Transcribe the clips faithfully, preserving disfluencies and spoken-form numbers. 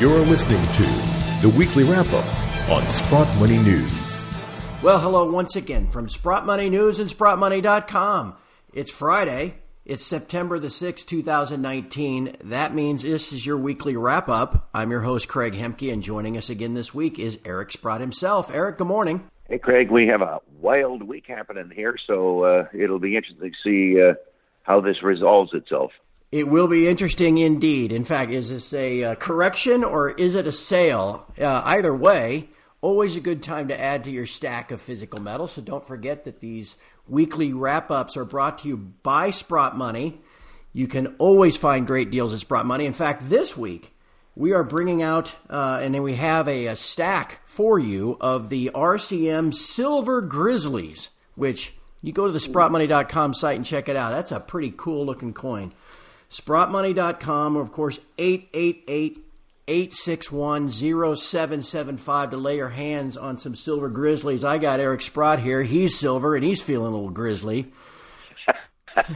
You're listening to the Weekly Wrap-Up on Sprott Money News. Well, hello once again from Sprott Money News and Sprott Money dot com. It's Friday. It's September the sixth, twenty nineteen. That means this is your Weekly Wrap-Up. I'm your host, Craig Hemke, and joining us again this week is Eric Sprott himself. Eric, good morning. Hey, Craig, we have a wild week happening here, so uh, it'll be interesting to see uh, how this resolves itself. It will be interesting indeed. In fact, is this a uh, correction or is it a sale? Uh, either way, always a good time to add to your stack of physical metal. So don't forget that these weekly wrap-ups are brought to you by Sprott Money. You can always find great deals at Sprott Money. In fact, this week we are bringing out, uh, and then we have a, a stack for you of the R C M Silver Grizzlies, which you go to the Sprott Money dot com site and check it out. That's a pretty cool looking coin. Sprott Money dot com, or of course, eight eight eight, eight six one, zero seven seven five to lay your hands on some Silver Grizzlies. I got Eric Sprott here. He's silver, and he's feeling a little grizzly. And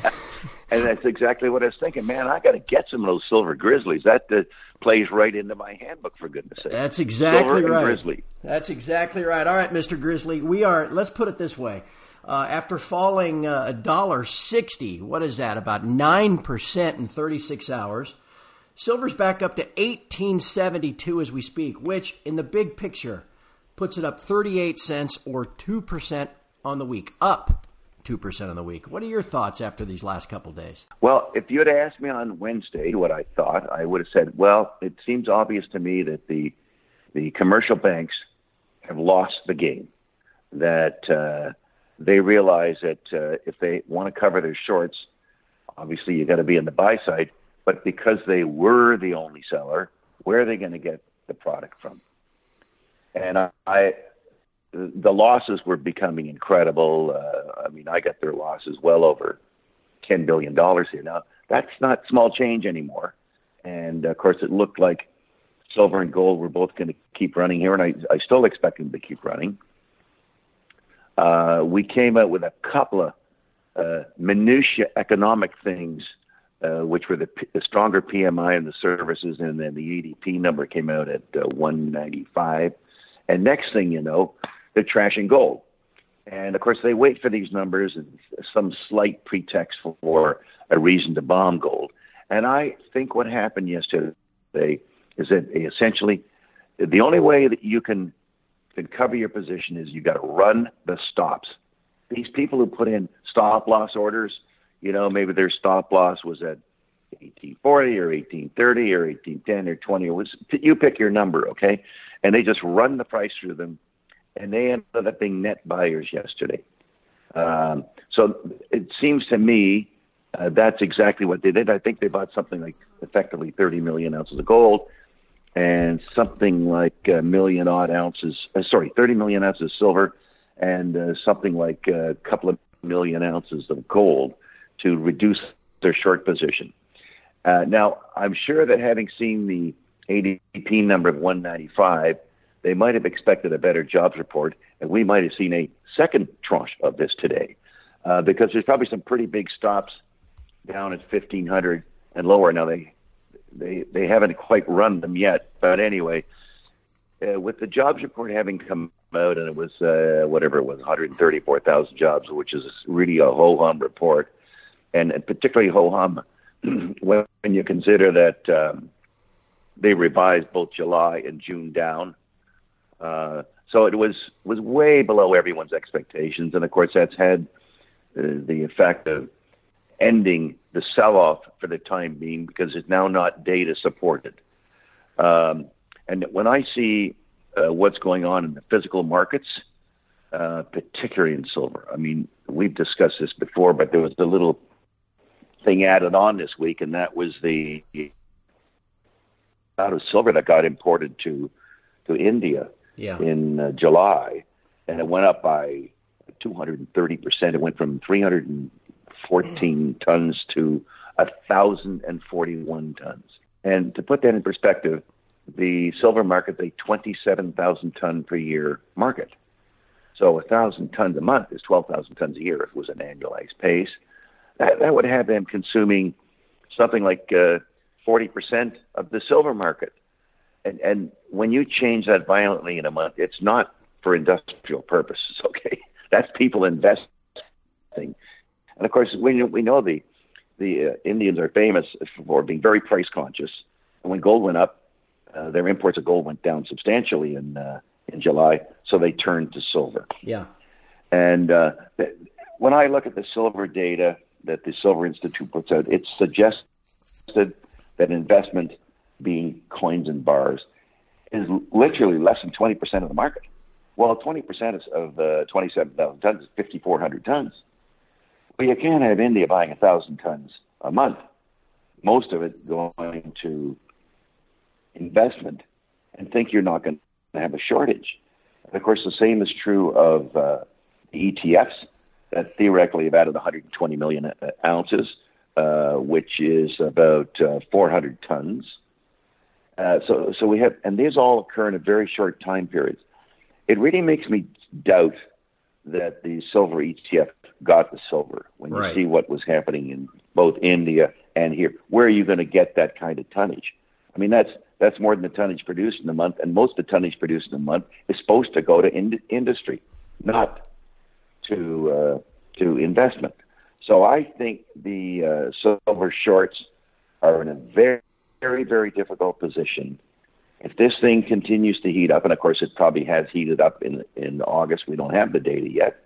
that's exactly what I was thinking. Man, I got to get some of those Silver Grizzlies. That uh, plays right into my handbook, for goodness sake. That's exactly silver right. And grizzly. That's exactly right. All right, Mister Grizzly, we are, let's put it this way. Uh, after falling uh, one dollar sixty, what is that, about nine percent in thirty-six hours, silver's back up to eighteen seventy-two as we speak, which in the big picture puts it up thirty-eight cents or two percent on the week, up two percent on the week. What are your thoughts after these last couple of days? Well, if you had asked me on Wednesday what I thought, I would have said, well, it seems obvious to me that the the commercial banks have lost the game, that uh they realize that uh, if they want to cover their shorts, obviously you got to be on the buy side. But because they were the only seller, where are they going to get the product from? And I, I the losses were becoming incredible. Uh, I mean, I got their losses well over ten billion dollars here. Now, that's not small change anymore. And, of course, it looked like silver and gold were both going to keep running here, and I, I still expect them to keep running. Uh, we came out with a couple of uh, minutia economic things, uh, which were the, P- the stronger P M I and the services, and then the A D P number came out at uh, one ninety-five. And next thing you know, they're trashing gold. And, of course, they wait for these numbers and some slight pretext for a reason to bomb gold. And I think what happened yesterday is that essentially the only way that you can – then cover your position is you got to run the stops. These people who put in stop loss orders, you know, maybe their stop loss was at eighteen forty or eighteen thirty or eighteen ten or twenty. Or you pick your number, okay? And they just run the price through them, and they ended up being net buyers yesterday. Um, so it seems to me uh, that's exactly what they did. I think they bought something like effectively thirty million ounces of gold, and something like a million odd ounces, uh, sorry, thirty million ounces of silver, and uh, something like a couple of million ounces of gold to reduce their short position. Uh, now, I'm sure that having seen the A D P number of one ninety-five, they might have expected a better jobs report, and we might have seen a second tranche of this today, uh, because there's probably some pretty big stops down at fifteen hundred and lower. Now, they They they haven't quite run them yet. But anyway, uh, with the jobs report having come out, and it was, uh, whatever it was, one hundred thirty-four thousand jobs, which is really a ho-hum report, and, and particularly ho-hum when you consider that um, they revised both July and June down. Uh, so it was, was way below everyone's expectations. And, of course, that's had uh, the effect of ending the sell-off for the time being, because it's now not data supported. Um, and when I see uh, what's going on in the physical markets, uh, particularly in silver, I mean, we've discussed this before, but there was a little thing added on this week, and that was the amount of silver that got imported to, to India yeah. in uh, July, and it went up by two hundred thirty percent. It went from three hundred fourteen tons to one thousand forty-one tons. And to put that in perspective, the silver market is a twenty-seven thousand ton per year market. So one thousand tons a month is twelve thousand tons a year if it was an annualized pace. That, that would have them consuming something like uh, forty percent of the silver market. and, and when you change that violently in a month, it's not for industrial purposes, okay? That's people investing. And of course, we we know the the uh, Indians are famous for being very price conscious. And when gold went up, uh, their imports of gold went down substantially in uh, in July, so they turned to silver. Yeah. And uh, th- when I look at the silver data that the Silver Institute puts out, it suggests that investment, being coins and bars, is literally less than twenty percent of the market. Well, twenty percent of uh, twenty-seven thousand tons is five thousand four hundred tons. Well, you can't have India buying one thousand tons a month, most of it going to investment, and think you're not going to have a shortage. And of course, the same is true of uh, the E T Fs that theoretically have added one hundred twenty million ounces, uh, which is about uh, four hundred tons. Uh, so, so we have, and these all occur in a very short time period. It really makes me doubt that the silver E T F got the silver when you right. see what was happening in both India and here. Where are you going to get that kind of tonnage? I mean, that's that's more than the tonnage produced in a month, and most of the tonnage produced in a month is supposed to go to in- industry, not to uh, to investment. So I think the uh, silver shorts are in a very very, very difficult position. If this thing continues to heat up, and of course it probably has heated up in in August, we don't have the data yet,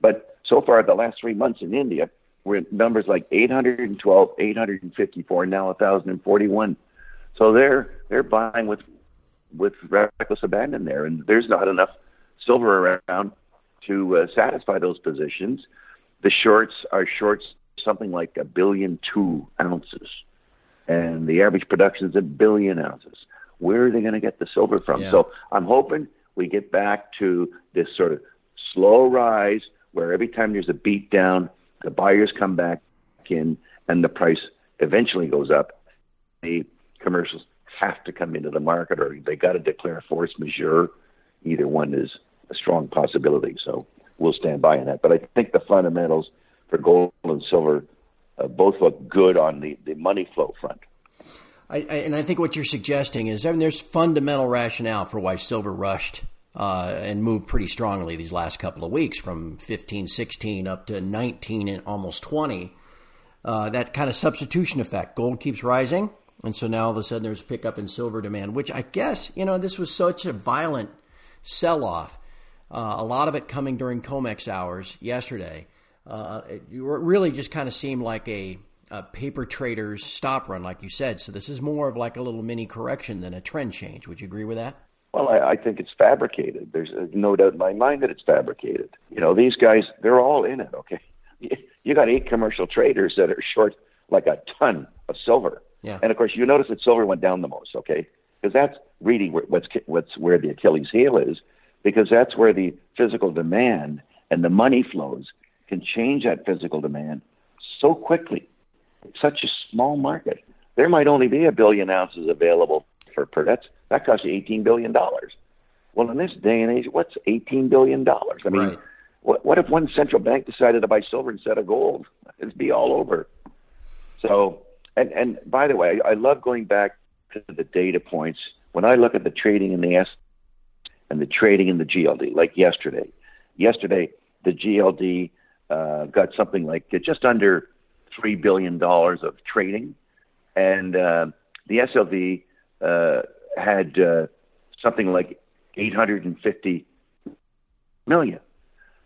but so far the last three months in India, we're at numbers like eight hundred twelve, eight hundred fifty-four, now one thousand forty-one. So they're they're buying with with reckless abandon there, and there's not enough silver around to uh, satisfy those positions. The shorts are shorts something like a billion two ounces. And the average production is a billion ounces. Where are they going to get the silver from? Yeah. So I'm hoping we get back to this sort of slow rise where every time there's a beat down, the buyers come back in and the price eventually goes up. The commercials have to come into the market or they got to declare force majeure. Either one is a strong possibility. So we'll stand by on that. But I think the fundamentals for gold and silver Uh, both look good on the, the money flow front. I, I, and I think what you're suggesting is, I mean, there's fundamental rationale for why silver rushed uh, and moved pretty strongly these last couple of weeks from fifteen, sixteen up to nineteen and almost twenty. Uh, that kind of substitution effect. Gold keeps rising. And so now all of a sudden there's a pickup in silver demand, which I guess, you know, this was such a violent sell-off. Uh, a lot of it coming during COMEX hours yesterday. Uh, it really just kind of seemed like a, a paper trader's stop run, like you said. So this is more of like a little mini correction than a trend change. Would you agree with that? Well, I, I think it's fabricated. There's no doubt in my mind that it's fabricated. You know, these guys, they're all in it, okay? You got eight commercial traders that are short like a ton of silver. Yeah. And, of course, you notice that silver went down the most, okay? Because that's really where, what's, what's where the Achilles heel is, because that's where the physical demand and the money flows can change that physical demand so quickly. It's such a small market. There might only be a billion ounces available for per. That's, that costs you eighteen billion dollars. Well, in this day and age, what's eighteen billion dollars? I mean, right. what, what if one central bank decided to buy silver instead of gold? It'd be all over. So, and, and by the way, I, I love going back to the data points. When I look at the trading in the S and the trading in the G L D, like yesterday, yesterday, the G L D Uh, got something like just under three billion dollars of trading. And uh, the S L V uh, had uh, something like eight hundred fifty million.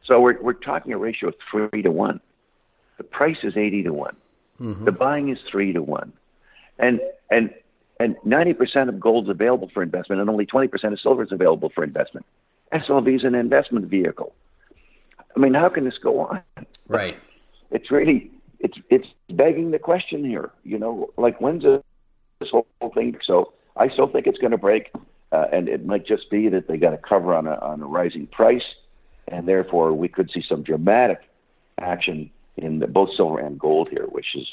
So we're we're talking a ratio of three to one. The price is eighty to one. Mm-hmm. The buying is three to one. And, and, and ninety percent of gold is available for investment and only twenty percent of silver is available for investment. S L V is an investment vehicle. I mean, how can this go on? Right. It's really, it's it's begging the question here. You know, like when's this whole thing? So I still think it's going to break, uh, and it might just be that they got a cover on a on a rising price, and therefore we could see some dramatic action in the, both silver and gold here, which is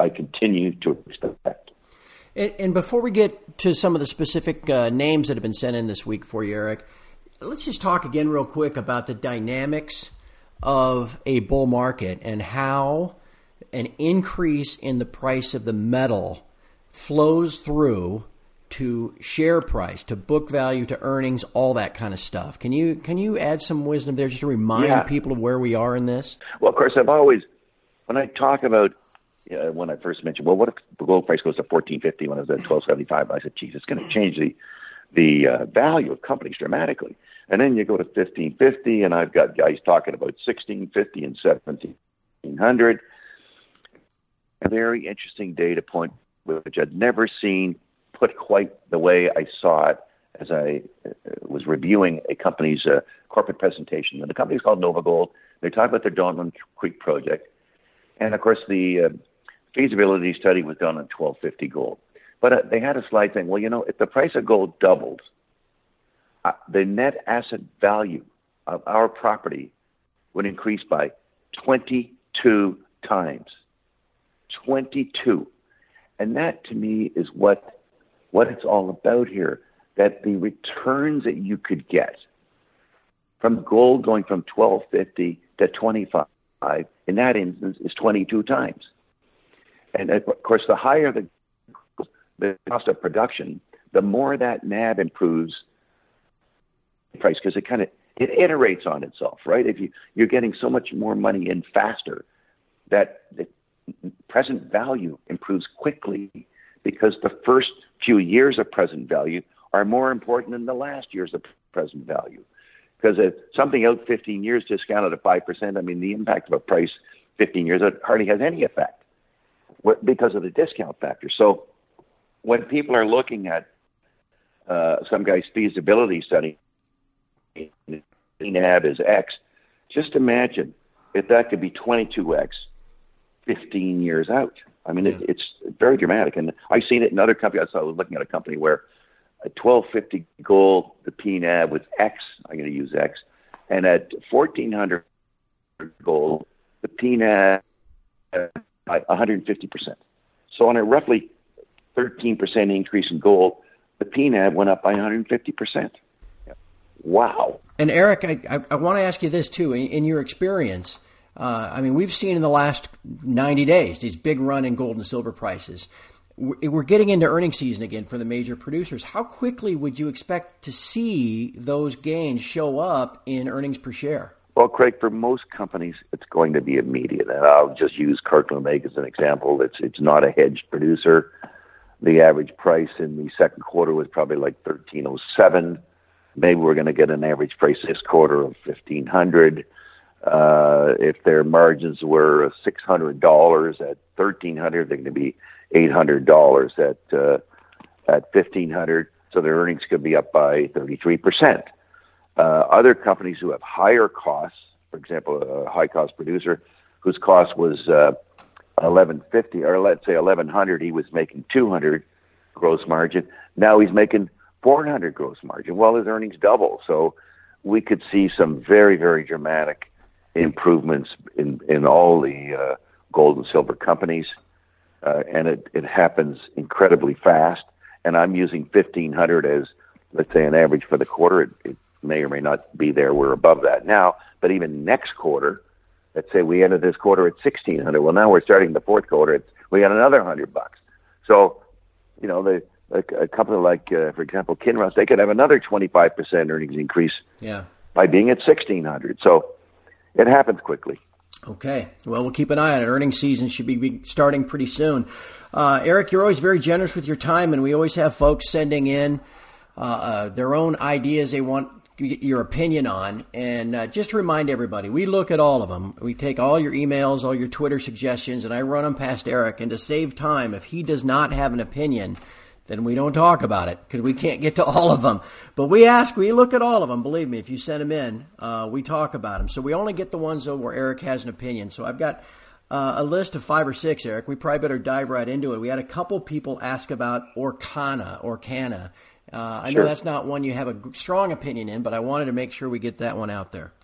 I continue to expect. And, and before we get to some of the specific uh, names that have been sent in this week for you, Eric, let's just talk again real quick about the dynamics of a bull market and how an increase in the price of the metal flows through to share price, to book value, to earnings, all that kind of stuff. Can you can you add some wisdom there just to remind yeah. people of where we are in this? Well, of course, I've always, when I talk about, uh, when I first mentioned, well, what if the gold price goes to fourteen fifty when it was at twelve seventy-five? I said, geez, it's going to change the the uh, value of companies dramatically. And then you go to fifteen fifty, and I've got guys talking about sixteen fifty and seventeen hundred. A very interesting data point, which I'd never seen put quite the way I saw it as I was reviewing a company's uh, corporate presentation. And the company's called Nova Gold. They talk about their Donlin Creek project. And, of course, the uh, feasibility study was done on twelve fifty gold. But uh, they had a slide saying, well, you know, if the price of gold doubled, uh, the net asset value of our property would increase by twenty-two times. twenty-two. And that, to me, is what what it's all about here, that the returns that you could get from gold going from twelve fifty to twenty-five, in that instance, is twenty-two times. And, of course, the higher the, the cost of production, the more that N A V improves the price, because it kind of it iterates on itself, right? If you, you're getting so much more money in faster, that the present value improves quickly, because the first few years of present value are more important than the last years of present value. Because if something out fifteen years discounted at five percent, I mean, the impact of a price fifteen years hardly has any effect because of the discount factor. So when people are looking at uh, some guy's feasibility study, P NAV is X, just imagine if that could be twenty-two X fifteen years out. I mean, yeah. it, it's very dramatic. And I've seen it in other companies. I was looking at a company where at twelve fifty gold, the P NAV was X. I'm going to use X. And at fourteen hundred gold, the P NAV by one hundred fifty percent. So on a roughly thirteen percent increase in gold, the P NAV went up by one hundred fifty percent. Wow. And Eric, I, I, I want to ask you this too. In, in your experience, Uh, I mean, we've seen in the last ninety days, these big run in gold and silver prices. We're getting into earnings season again for the major producers. How quickly would you expect to see those gains show up in earnings per share? Well, Craig, for most companies, it's going to be immediate. And I'll just use Kirkland Lake as an example. It's it's not a hedged producer. The average price in the second quarter was probably like thirteen oh seven. Maybe we're going to get an average price this quarter of fifteen hundred. Uh, if their margins were six hundred dollars at thirteen hundred, they're going to be eight hundred dollars at uh, at fifteen hundred. So their earnings could be up by thirty-three percent. Uh, other companies who have higher costs, for example, a high-cost producer whose cost was uh, eleven fifty, or let's say eleven hundred, he was making two hundred gross margin. Now he's making four hundred gross margin. Well, his earnings double. So we could see some very, very dramatic improvements in, in all the uh, gold and silver companies, uh, and it, it happens incredibly fast. And I'm using fifteen hundred as, let's say, an average for the quarter. It, it may or may not be there. We're above that now. But even next quarter, let's say we ended this quarter at sixteen hundred. Well, now we're starting the fourth quarter. It's, we got another one hundred bucks. So, you know, the, a, a company like, uh, for example, Kinross, they could have another twenty-five percent earnings increase yeah. by being at sixteen hundred. So, it happens quickly. Okay. Well, we'll keep an eye on it. Earnings season should be starting pretty soon. Uh, Eric, you're always very generous with your time, and we always have folks sending in uh, uh, their own ideas they want your opinion on. And uh, just to remind everybody, we look at all of them. We take all your emails, all your Twitter suggestions, and I run them past Eric. And to save time, if he does not have an opinion, then we don't talk about it because we can't get to all of them. But we ask, we look at all of them. Believe me, if you send them in, uh, we talk about them. So we only get the ones, though, where Eric has an opinion. So I've got uh, a list of five or six, Eric. We probably better dive right into it. We had a couple people ask about Orcana, Orcana. Uh, I sure. know that's not one you have a strong opinion in, but I wanted to make sure we get that one out there.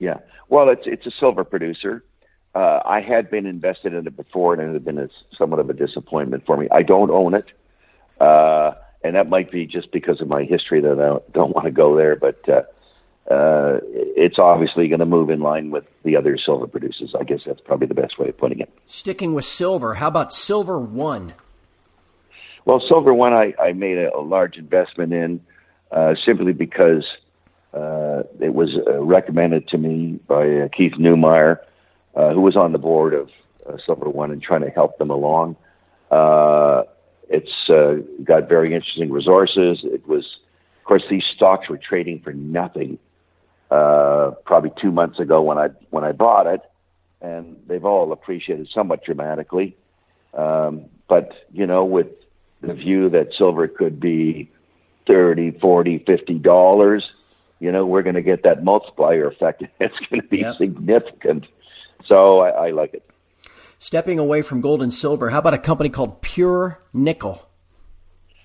Yeah. Well, it's it's a silver producer. Uh, I had been invested in it before, and it had been a, somewhat of a disappointment for me. I don't own it. Uh, and that might be just because of my history that I don't, don't want to go there, but uh, uh, it's obviously going to move in line with the other silver producers. I guess that's probably the best way of putting it. Sticking with silver, how about Silver One? Well, Silver One, I, I made a, a large investment in uh, simply because uh, it was uh, recommended to me by uh, Keith Neumeier, uh, who was on the board of uh, Silver One and trying to help them along. Uh, it's uh, got very interesting resources. It was, of course, these stocks were trading for nothing uh, probably two months ago when I when I bought it, and they've all appreciated somewhat dramatically. Um, but you know, with the view that silver could be thirty, forty, fifty dollars, you know, we're going to get that multiplier effect. It's going to be yep. significant. So I, I like it. Stepping away from gold and silver, how about a company called Pure Nickel?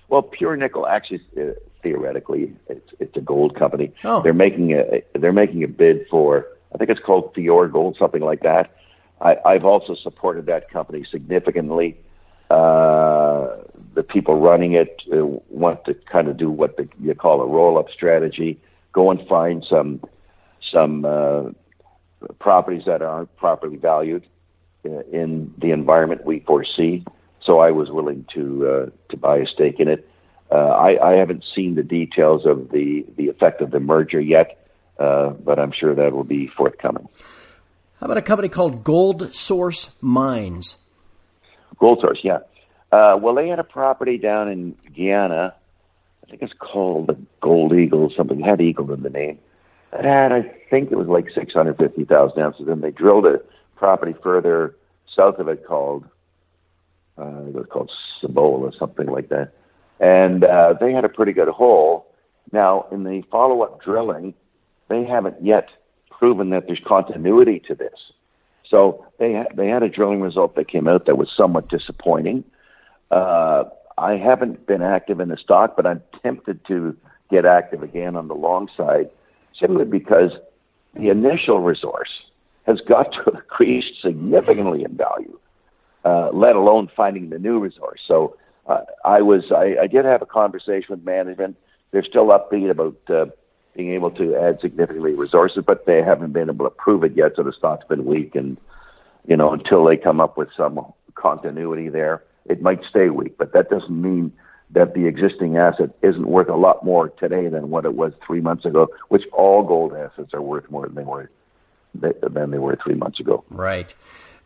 Well, Pure Nickel actually, uh, theoretically, it's, it's a gold company. Oh. They're making a they're making a bid for, I think it's called Fior Gold, something like that. I, I've also supported that company significantly. Uh, the people running it uh, want to kind of do what the, you call a roll-up strategy, go and find some some uh, properties that aren't properly valued in the environment we foresee. So I was willing to uh, to buy a stake in it. Uh, I, I haven't seen the details of the, the effect of the merger yet, uh, but I'm sure that will be forthcoming. How about a company called Gold Source Mines? Gold Source, yeah. Uh, well, they had a property down in Guyana. I think it's called the Gold Eagle, something. It had Eagle in the name. It had, I think it was like six hundred fifty thousand ounces, and they drilled a property further south of it called uh, it was called Cibola, something like that, and uh, they had a pretty good hole. Now, in the follow-up drilling, they haven't yet proven that there's continuity to this. So they ha- they had a drilling result that came out that was somewhat disappointing. Uh, I haven't been active in the stock, but I'm tempted to get active again on the long side, simply because the initial resource has got to increase significantly in value, uh, let alone finding the new resource. So uh, I was, I, I did have a conversation with management. They're still upbeat about uh, being able to add significantly resources, but they haven't been able to prove it yet. So the stock's been weak, and you know, until they come up with some continuity there, it might stay weak. But that doesn't mean that the existing asset isn't worth a lot more today than what it was three months ago, which all gold assets are worth more than they were. than they were three months ago. Right.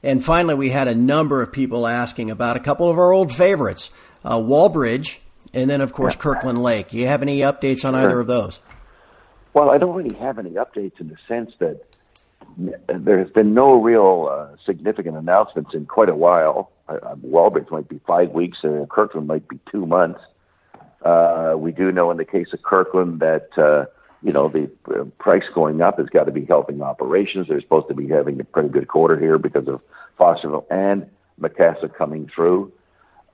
And finally, we had a number of people asking about a couple of our old favorites, uh, Wallbridge, and then, of course, yeah. Kirkland Lake. Do you have any updates on sure. either of those? Well, I don't really have any updates in the sense that there has been no real uh, significant announcements in quite a while. Uh, Wallbridge might be five weeks, and uh, Kirkland might be two months. Uh, we do know in the case of Kirkland that uh, you know, the price going up has got to be helping operations. They're supposed to be having a pretty good quarter here because of Fosterville and Macassa coming through.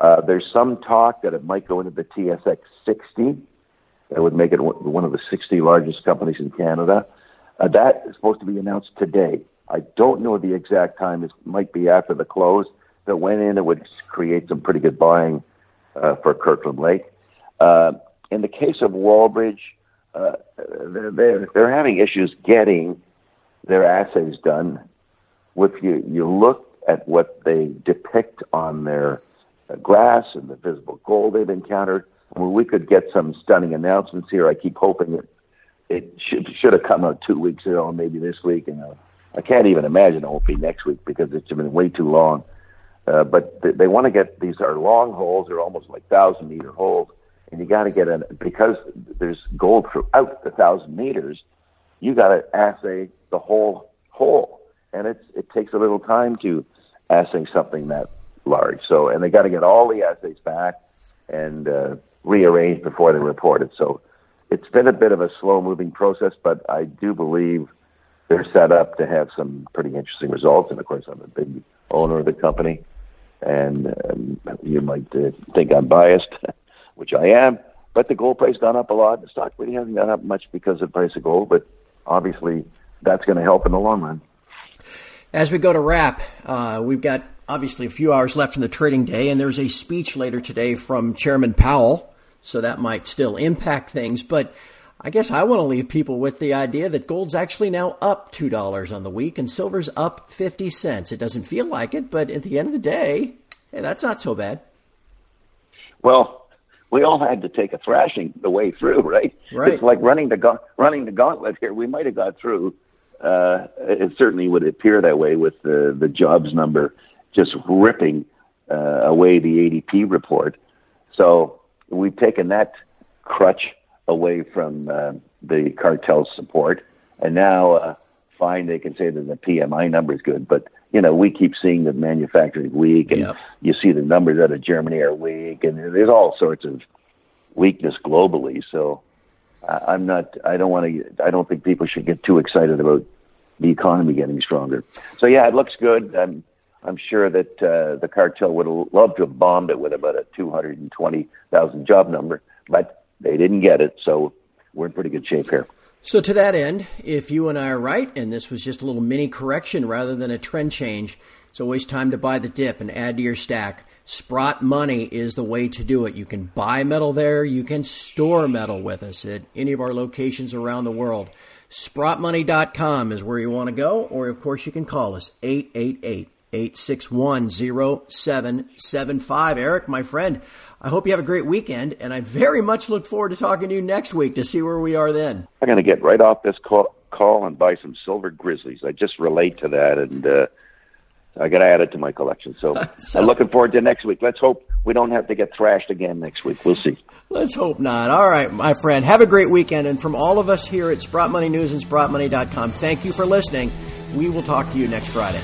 Uh, there's some talk that it might go into the T S X sixty. That would make it one of the sixty largest companies in Canada. Uh, that is supposed to be announced today. I don't know the exact time. It might be after the close. If it went in, it would create some pretty good buying uh, for Kirkland Lake. Uh, in the case of Wallbridge, Uh, they're, they're having issues getting their assays done. If you, you look at what they depict on their glass and the visible gold they've encountered, well, we could get some stunning announcements here. I keep hoping it, it should, should have come out two weeks ago, maybe this week. And uh, I can't even imagine it won't be next week because it's been way too long. Uh, but they, they want to get, these are long holes. They're almost like one thousand meter holes. And you got to get an, because there's gold throughout the thousand meters, you got to assay the whole hole. And it's, it takes a little time to assay something that large. So, and they got to get all the assays back and uh, rearrange before they report it. So it's been a bit of a slow moving process, but I do believe they're set up to have some pretty interesting results. And of course, I'm a big owner of the company, and um, you might uh, think I'm biased. Which I am, but the gold price gone up a lot. The stock really hasn't gone up much because of the price of gold, but obviously that's going to help in the long run. As we go to wrap, uh, we've got obviously a few hours left in the trading day, and there's a speech later today from Chairman Powell, so that might still impact things. But I guess I want to leave people with the idea that gold's actually now up two dollars on the week, and silver's up fifty cents. It doesn't feel like it, but at the end of the day, hey, that's not so bad. Well, we all had to take a thrashing the way through, right? Right. It's like running the ga- running the gauntlet here. We might have got through. Uh, it certainly would appear that way with the, the jobs number just ripping uh, away the A D P report. So we've taken that crutch away from uh, the cartel's support, and now uh, fine, they can say that the P M I number is good, but you know, we keep seeing that manufacturing weak, and yep. you see the numbers out of Germany are weak, and there's all sorts of weakness globally. So I'm not, I don't want to, I don't think people should get too excited about the economy getting stronger. So yeah, it looks good. I'm, I'm sure that uh, the cartel would have loved to have bombed it with about a two hundred twenty thousand job number, but they didn't get it. So we're in pretty good shape here. So to that end, if you and I are right, and this was just a little mini correction rather than a trend change, it's always time to buy the dip and add to your stack. Sprott Money is the way to do it. You can buy metal there. You can store metal with us at any of our locations around the world. sprott money dot com is where you want to go, or, of course, you can call us, eight eight eight, eight six one, zero seven seven five. Eric, my friend, I hope you have a great weekend, and I very much look forward to talking to you next week to see where we are then. I'm going to get right off this call, call and buy some Silver Grizzlies. I just relate to that, and uh, I got to add it to my collection. So I'm looking forward to next week. Let's hope we don't have to get thrashed again next week. We'll see. Let's hope not. All right, my friend, have a great weekend. And from all of us here at Sprott Money News and sprott money dot com, thank you for listening. We will talk to you next Friday.